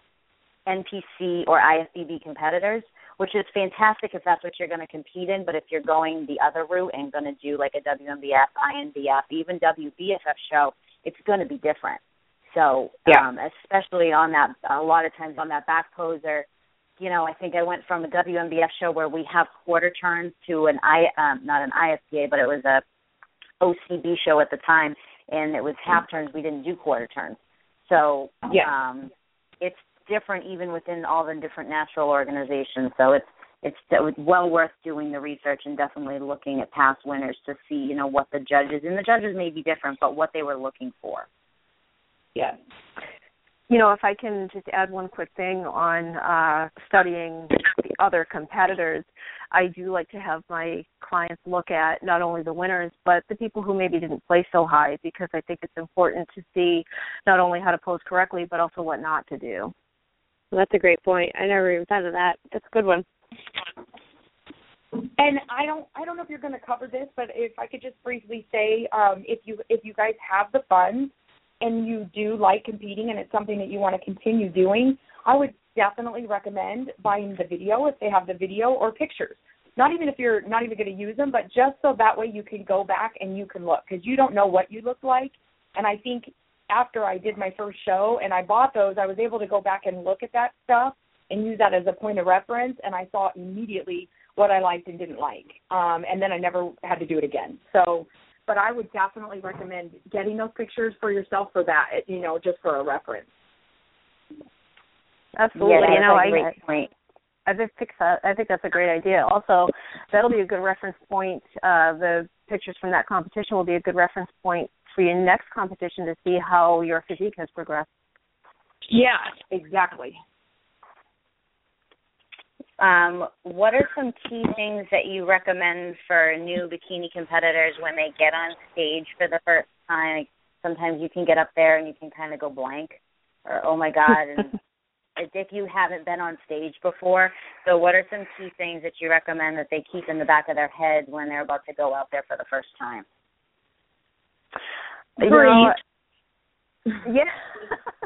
N P C or I F B B competitors, which is fantastic if that's what you're going to compete in, but if you're going the other route and going to do like a W M B F, I N B F, even W B F F show, it's going to be different. So yeah. um, especially on that, a lot of times on that back poser, you know, I think I went from a W M B F show where we have quarter turns to an I, um, not an I F P A, but it was a O C B show at the time, and it was half turns. We didn't do quarter turns. So, yeah. Um, it's different even within all the different natural organizations. So it's it's well worth doing the research and definitely looking at past winners to see, you know, what the judges, and the judges may be different, but what they were looking for. Yeah. You know, if I can just add one quick thing on uh, studying the other competitors, I do like to have my clients look at not only the winners, but the people who maybe didn't play so high, because I think it's important to see not only how to pose correctly, but also what not to do. Well, that's a great point. I never even thought of that. That's a good one. And I don't, I don't know if you're going to cover this, but if I could just briefly say, um, if you, if you guys have the funds, and you do like competing and it's something that you want to continue doing, I would definitely recommend buying the video if they have the video or pictures. Not even if you're not even going to use them, but just so that way you can go back and you can look, because you don't know what you looked like. And I think after I did my first show and I bought those, I was able to go back and look at that stuff and use that as a point of reference, and I saw immediately what I liked and didn't like. Um, and then I never had to do it again. So... but I would definitely recommend getting those pictures for yourself for that, you know, just for a reference. Absolutely. Yeah, you know, a great I, point. I, think that, I think that's a great idea. Also, that'll be a good reference point. Uh, the pictures from that competition will be a good reference point for your next competition to see how your physique has progressed. Yeah, exactly. Um, what are some key things that you recommend for new bikini competitors when they get on stage for the first time? Sometimes you can get up there and you can kind of go blank or, oh, my God, and as if you haven't been on stage before. So what are some key things that you recommend that they keep in the back of their head when they're about to go out there for the first time? Breathe. You know, yeah,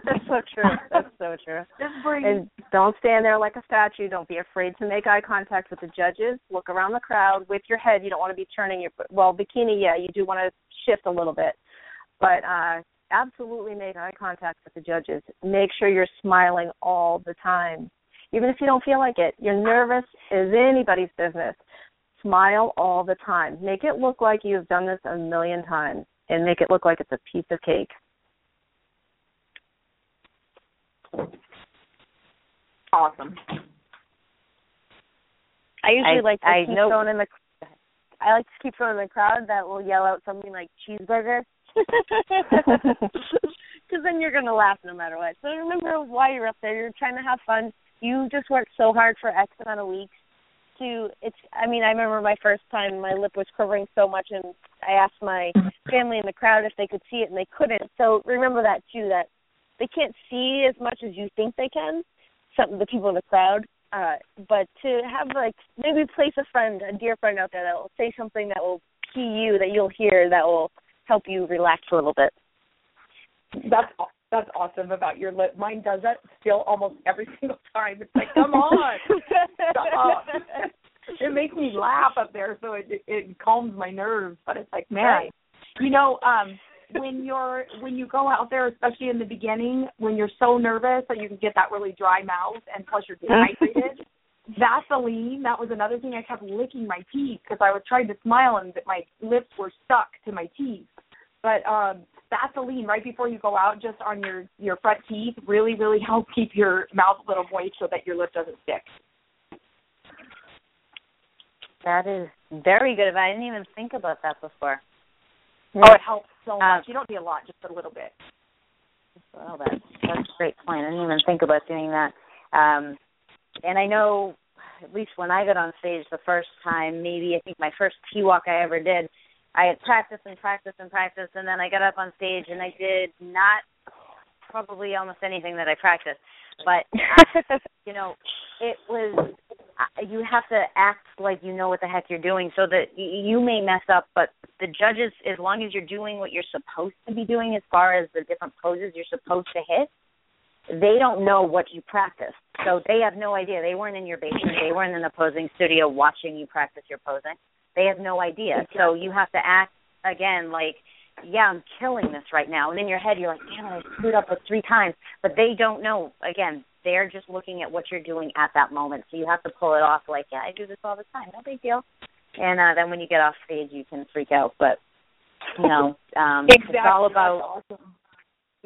that's so true. That's so true. Just breathe. And don't stand there like a statue. Don't be afraid to make eye contact with the judges. Look around the crowd with your head. You don't want to be turning your well bikini. Yeah, you do want to shift a little bit, but uh, absolutely make eye contact with the judges. Make sure you're smiling all the time, even if you don't feel like it. You're nervous is anybody's business. Smile all the time. Make it look like you've done this a million times, and make it look like it's a piece of cake. Awesome. I usually I, like to I keep know. someone in the. I like to keep someone in the crowd that will yell out something like "cheeseburger," because then you're gonna laugh no matter what. So remember why you're up there. You're trying to have fun. You just worked so hard for X amount of weeks. To it's. I mean, I remember my first time. My lip was quivering so much, and I asked my family in the crowd if they could see it, and they couldn't. So remember that too. That. They can't see as much as you think they can, some the people in the crowd. Uh, but to have, like, maybe place a friend, a dear friend out there that will say something that will key you, that you'll hear, that will help you relax a little bit. That's that's awesome about your lip. Mine does that still almost every single time. It's like, come on. Stop. It makes me laugh up there, so it, it calms my nerves. But it's like, man, right. you know, um, When you're when you go out there, especially in the beginning, when you're so nervous that you can get that really dry mouth and plus you're dehydrated, Vaseline, that was another thing. I kept licking my teeth because I was trying to smile and my lips were stuck to my teeth. But um, Vaseline right before you go out, just on your, your front teeth, really, really help keep your mouth a little moist so that your lip doesn't stick. That is very good. I didn't even think about that before. Oh, it helps so much. Um, you don't need a lot, just a little bit. Well, that's, that's a great point. I didn't even think about doing that. Um, and I know, at least when I got on stage the first time, maybe I think my first T-walk I ever did, I had practiced and practiced and practiced, and then I got up on stage and I did not probably almost anything that I practiced. But, uh, you know, it was... you have to act like you know what the heck you're doing, so that you may mess up, but the judges, as long as you're doing what you're supposed to be doing as far as the different poses you're supposed to hit, they don't know what you practiced. So they have no idea. They weren't in your basement. They weren't in the posing studio watching you practice your posing. They have no idea. So you have to act, again, like, yeah, I'm killing this right now. And in your head, you're like, damn, I screwed up three times. But they don't know, again, they're just looking at what you're doing at that moment. So you have to pull it off like, yeah, I do this all the time. No big deal. And uh, then when you get off stage, you can freak out. But, you know, um, exactly. It's all about, awesome.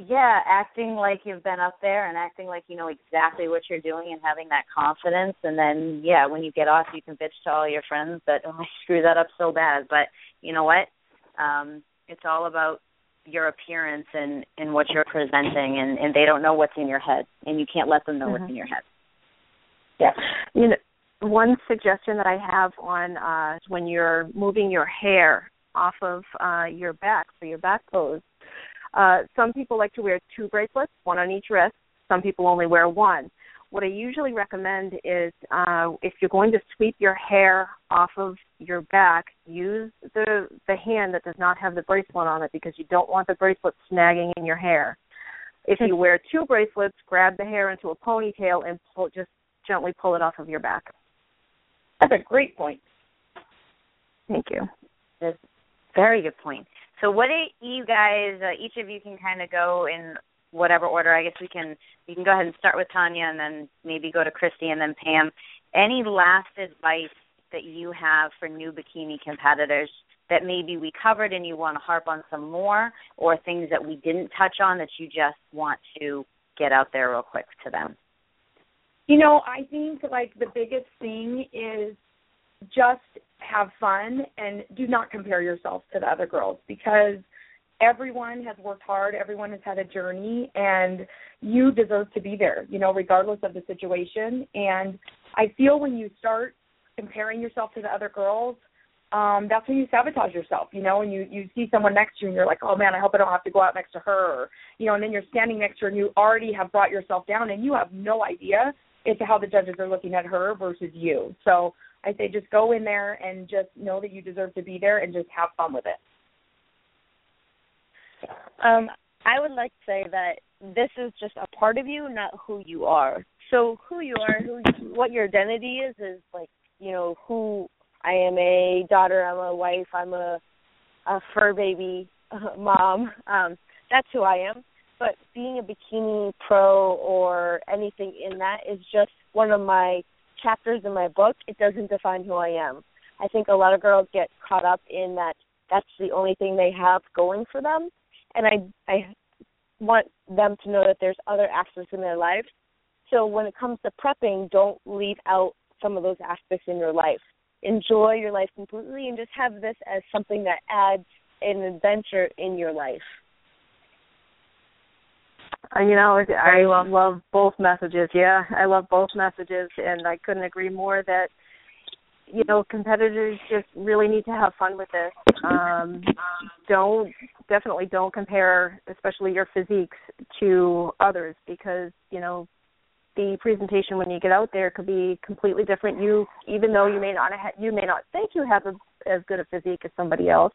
Yeah, acting like you've been up there and acting like you know exactly what you're doing and having that confidence. And then, yeah, when you get off, you can bitch to all your friends that, oh, I screwed that up so bad. But you know what? Um, it's all about your appearance and, and what you're presenting, and, and they don't know what's in your head, and you can't let them know mm-hmm. what's in your head. Yeah. You know, one suggestion that I have on uh, is when you're moving your hair off of uh, your back, so your back pose, Uh, some people like to wear two bracelets, one on each wrist. Some people only wear one. What I usually recommend is uh, if you're going to sweep your hair off of your back, use the, the hand that does not have the bracelet on it, because you don't want the bracelet snagging in your hair. If you wear two bracelets, grab the hair into a ponytail and pull, just gently pull it off of your back. That's a great point. Thank you. That's a very good point. So what do you guys, uh, each of you can kind of go in whatever order. I guess we can we can go ahead and start with Tawnya and then maybe go to Christy and then Pam. Any last advice that you have for new bikini competitors that maybe we covered and you want to harp on some more, or things that we didn't touch on that you just want to get out there real quick to them? You know, I think like the biggest thing is just have fun and do not compare yourself to the other girls, because everyone has worked hard, everyone has had a journey, and you deserve to be there, you know, regardless of the situation. And I feel when you start comparing yourself to the other girls, um, that's when you sabotage yourself, you know, and you, you see someone next to you and you're like, oh, man, I hope I don't have to go out next to her, or, you know, and then you're standing next to her and you already have brought yourself down and you have no idea as to how the judges are looking at her versus you. So I say just go in there and just know that you deserve to be there and just have fun with it. Um, I would like to say that this is just a part of you, not who you are. So who you are, who you, what your identity is, is like, you know, who I am, a daughter, I'm a wife, I'm a, a fur baby mom. Um, that's who I am. But being a bikini pro or anything in that is just one of my chapters in my book. It doesn't define who I am. I think a lot of girls get caught up in that that's the only thing they have going for them, and I I want them to know that there's other aspects in their lives. So when it comes to prepping, don't leave out some of those aspects in your life. Enjoy your life completely and just have this as something that adds an adventure in your life. You know, I love both messages. Yeah, I love both messages, and I couldn't agree more that, you know, competitors just really need to have fun with this. Um, don't, definitely don't compare, especially your physiques, to others, because, you know, the presentation when you get out there could be completely different. You, even though you may not, have, you may not think you have a, as good a physique as somebody else,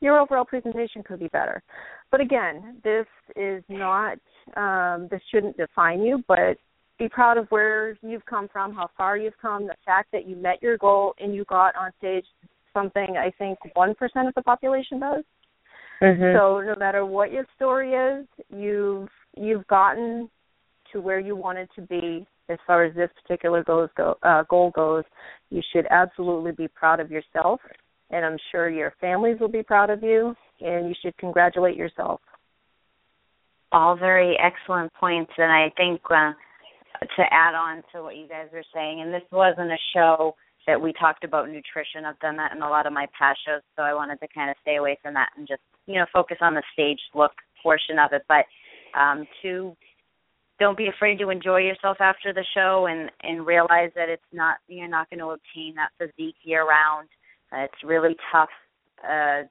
your overall presentation could be better. But again, this is not, um, this shouldn't define you, but be proud of where you've come from, how far you've come, the fact that you met your goal and you got on stage, something I think one percent of the population does. Mm-hmm. So no matter what your story is, you've, you've gotten to where you wanted to be as far as this particular goes, go, uh, goal goes. You should absolutely be proud of yourself. And I'm sure your families will be proud of you, and you should congratulate yourself. All very excellent points, and I think uh, to add on to what you guys were saying, and this wasn't a show that we talked about nutrition. I've done that in a lot of my past shows, so I wanted to kind of stay away from that and just, you know, focus on the stage look portion of it. But um, to don't be afraid to enjoy yourself after the show, and, and realize that it's not, you're not going to obtain that physique year-round. It's really tough, uh,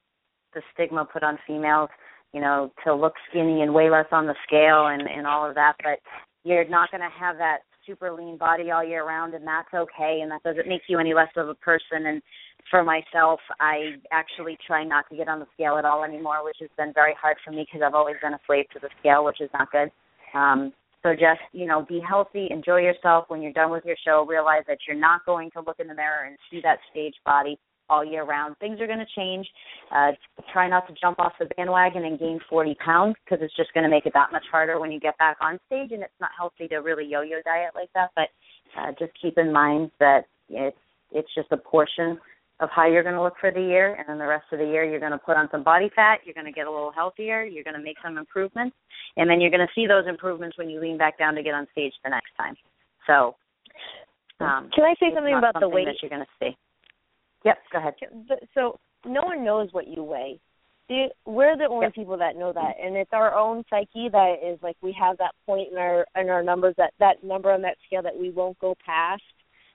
the stigma put on females, you know, to look skinny and weigh less on the scale and, and all of that. But you're not going to have that super lean body all year round, and that's okay, and that doesn't make you any less of a person. And for myself, I actually try not to get on the scale at all anymore, which has been very hard for me because I've always been a slave to the scale, which is not good. Um, so just, you know, be healthy, enjoy yourself. When you're done with your show, realize that you're not going to look in the mirror and see that stage body all year round. Things are going to change. Uh, try not to jump off the bandwagon and gain forty pounds, because it's just going to make it that much harder when you get back on stage, and it's not healthy to really yo-yo diet like that. But uh, just keep in mind that it's, it's just a portion of how you're going to look for the year, and then the rest of the year you're going to put on some body fat, you're going to get a little healthier, you're going to make some improvements, and then you're going to see those improvements when you lean back down to get on stage the next time. So um, can I say something about something the weight that you're going to see? Yep, go ahead. So no one knows what you weigh. We're the only yep. people that know that, and it's our own psyche that is like we have that point in our in our numbers, that, that number on that scale that we won't go past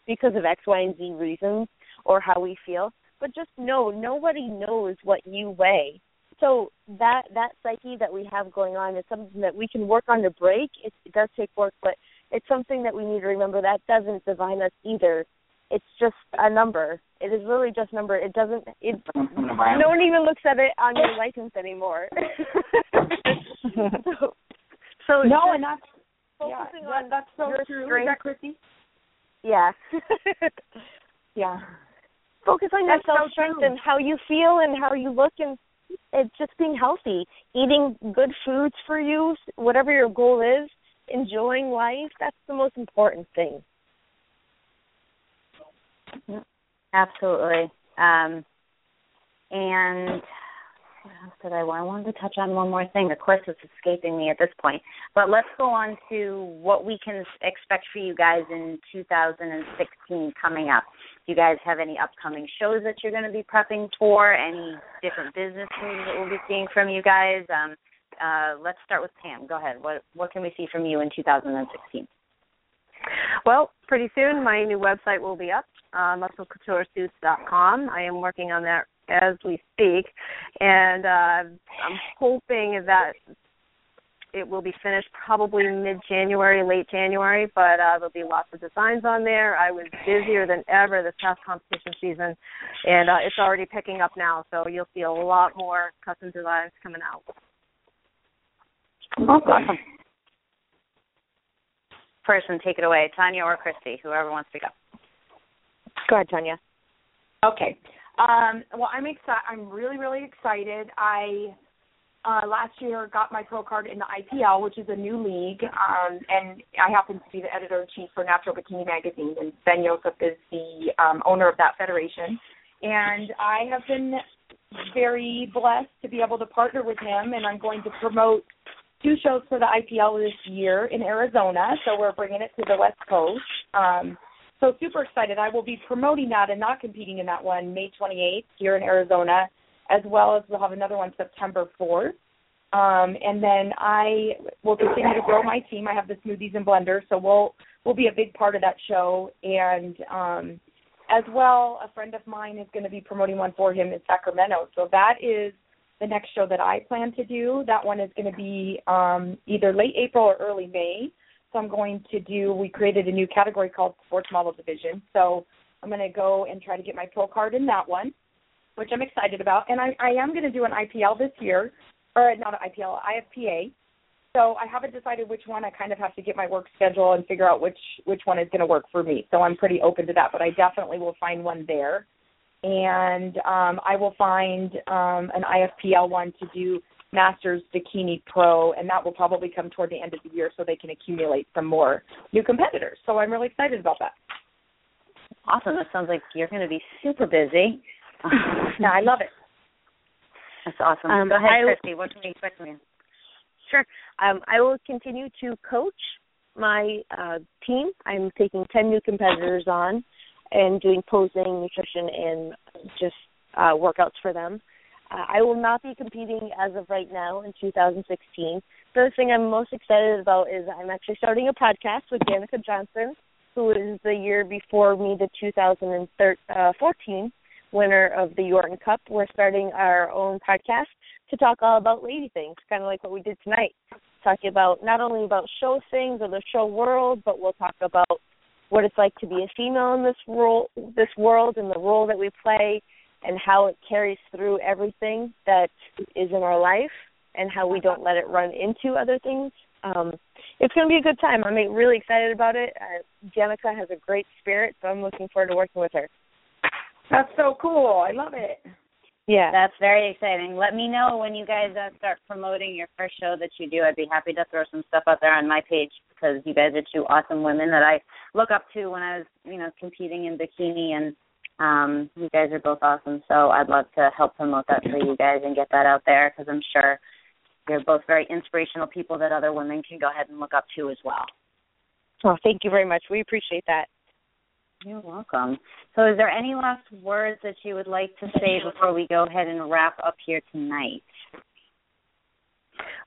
because of X, Y, and Z reasons or how we feel. But just know, nobody knows what you weigh. So that that psyche that we have going on is something that we can work on to break. It, it does take work, but it's something that we need to remember that doesn't define us either. It's just a number. It is really just a number. It doesn't it, – no one even looks at it on your license anymore. so, so No, and that's focusing yeah, on that's so your true. Strength. Is that Christy? Yeah. yeah. Focus on your self-strength so and how you feel and how you look, and it's just being healthy, eating good foods for you, whatever your goal is, enjoying life. That's the most important thing. Yeah. Absolutely. Um, and what else did I want? I wanted to touch on one more thing. Of course, it's escaping me at this point. But let's go on to what we can expect for you guys in two thousand sixteen coming up. Do you guys have any upcoming shows that you're going to be prepping for? Any different business moves that we'll be seeing from you guys? Um, uh, let's start with Pam. Go ahead. What, what can we see from you in two thousand sixteen? Well, pretty soon my new website will be up. Uh, Muscle Couture Suits dot com. I am working on that as we speak, and uh, I'm hoping that it will be finished probably mid-January, late January, but uh, there'll be lots of designs on there. I was busier than ever this past competition season, and uh, it's already picking up now, so you'll see a lot more custom designs coming out. Awesome. Person, take it away. Tawnya or Christy, whoever wants to go. Go ahead, Tawnya. Okay. Um, well, I'm excited. I'm really, really excited. I uh, last year got my pro card in the I P L, which is a new league, um, and I happen to be the editor-in-chief for Natural Bikini Magazine, and Ben Yosef is the um, owner of that federation. And I have been very blessed to be able to partner with him, and I'm going to promote two shows for the I P L this year in Arizona, so we're bringing it to the West Coast. Um So super excited. I will be promoting that and not competing in that one May twenty-eighth here in Arizona, as well as we'll have another one September fourth. Um, and then I will continue to grow my team. I have the smoothies and blender, so we'll we'll be a big part of that show. And um, as well, a friend of mine is going to be promoting one for him in Sacramento. So that is the next show that I plan to do. That one is going to be um, either late April or early May. So I'm going to do, we created a new category called Sports Model Division. So I'm going to go and try to get my pro card in that one, which I'm excited about. And I, I am going to do an I P L this year, or not an I P L, I F P A. So I haven't decided which one. I kind of have to get my work schedule and figure out which, which one is going to work for me. So I'm pretty open to that, but I definitely will find one there. And um, I will find um, an I F P L one to do Masters Bikini Pro, and that will probably come toward the end of the year so they can accumulate some more new competitors. So I'm really excited about that. Awesome. That sounds like you're going to be super busy. Yeah, I love it. That's awesome. Um, Go ahead, I, Christy. What can we expect from you? Sure. Um, I will continue to coach my uh, team. I'm taking ten new competitors on and doing posing, nutrition, and just uh, workouts for them. Uh, I will not be competing as of right now in two thousand sixteen. The other thing I'm most excited about is I'm actually starting a podcast with Danica Johnson, who is the year before me, the two thousand fourteen winner of the Yorton Cup. We're starting our own podcast to talk all about lady things, kind of like what we did tonight, talking about not only about show things or the show world, but we'll talk about what it's like to be a female in this role, this world, and the role that we play, and how it carries through everything that is in our life and how we don't let it run into other things. Um, it's going to be a good time. I'm really excited about it. Uh, Danica has a great spirit, so I'm looking forward to working with her. That's so cool. I love it. Yeah. That's very exciting. Let me know when you guys uh, start promoting your first show that you do. I'd be happy to throw some stuff out there on my page because you guys are two awesome women that I look up to when I was, you know, competing in bikini and Um, you guys are both awesome, so I'd love to help promote that for you guys and get that out there, because I'm sure you're both very inspirational people that other women can go ahead and look up to as well. Well, thank you very much. We appreciate that. You're welcome. So is there any last words that you would like to say before we go ahead and wrap up here tonight?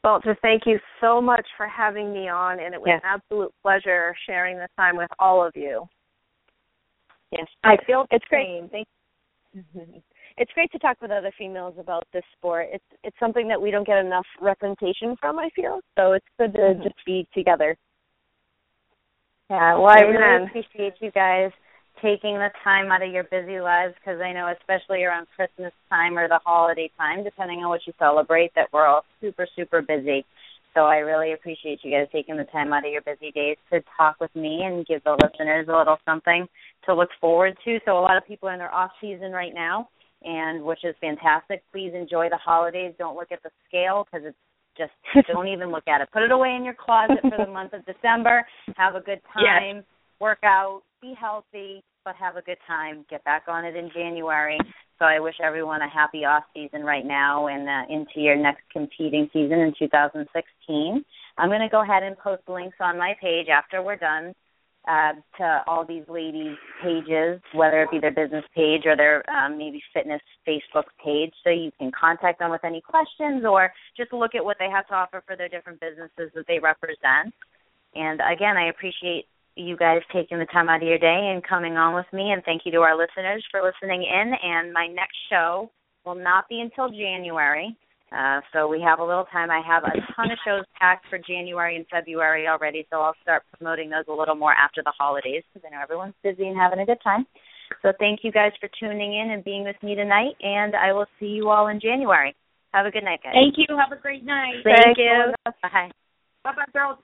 Well, just thank you so much for having me on, and it was yes. an absolute pleasure sharing this time with all of you. Yes, I feel the it's same. Great. Thank you. It's great to talk with other females about this sport. It's it's something that we don't get enough representation from, I feel, so it's good to mm-hmm. just be together. Yeah, well, I really appreciate you guys taking the time out of your busy lives, because I know especially around Christmas time or the holiday time, depending on what you celebrate, that we're all super, super busy. So I really appreciate you guys taking the time out of your busy days to talk with me and give the listeners a little something to look forward to. So a lot of people are in their off season right now, and which is fantastic. Please enjoy the holidays. Don't look at the scale, because it's just don't even look at it. Put it away in your closet for the month of December. Have a good time. Yes. Work out. Be healthy, but have a good time. Get back on it in January. So I wish everyone a happy off season right now and uh, into your next competing season in two thousand sixteen. I'm going to go ahead and post links on my page after we're done uh, to all these ladies' pages, whether it be their business page or their um, maybe fitness Facebook page, so you can contact them with any questions or just look at what they have to offer for their different businesses that they represent. And, again, I appreciate you guys taking the time out of your day and coming on with me, and thank you to our listeners for listening in. And my next show will not be until January, uh, so we have a little time. I have a ton of shows packed for January and February already, so I'll start promoting those a little more after the holidays, because I know everyone's busy and having a good time. So thank you guys for tuning in and being with me tonight, and I will see you all in January. Have a good night, guys. Thank you. Have a great night. Thank, thank you. you. Bye. Bye-bye, girls.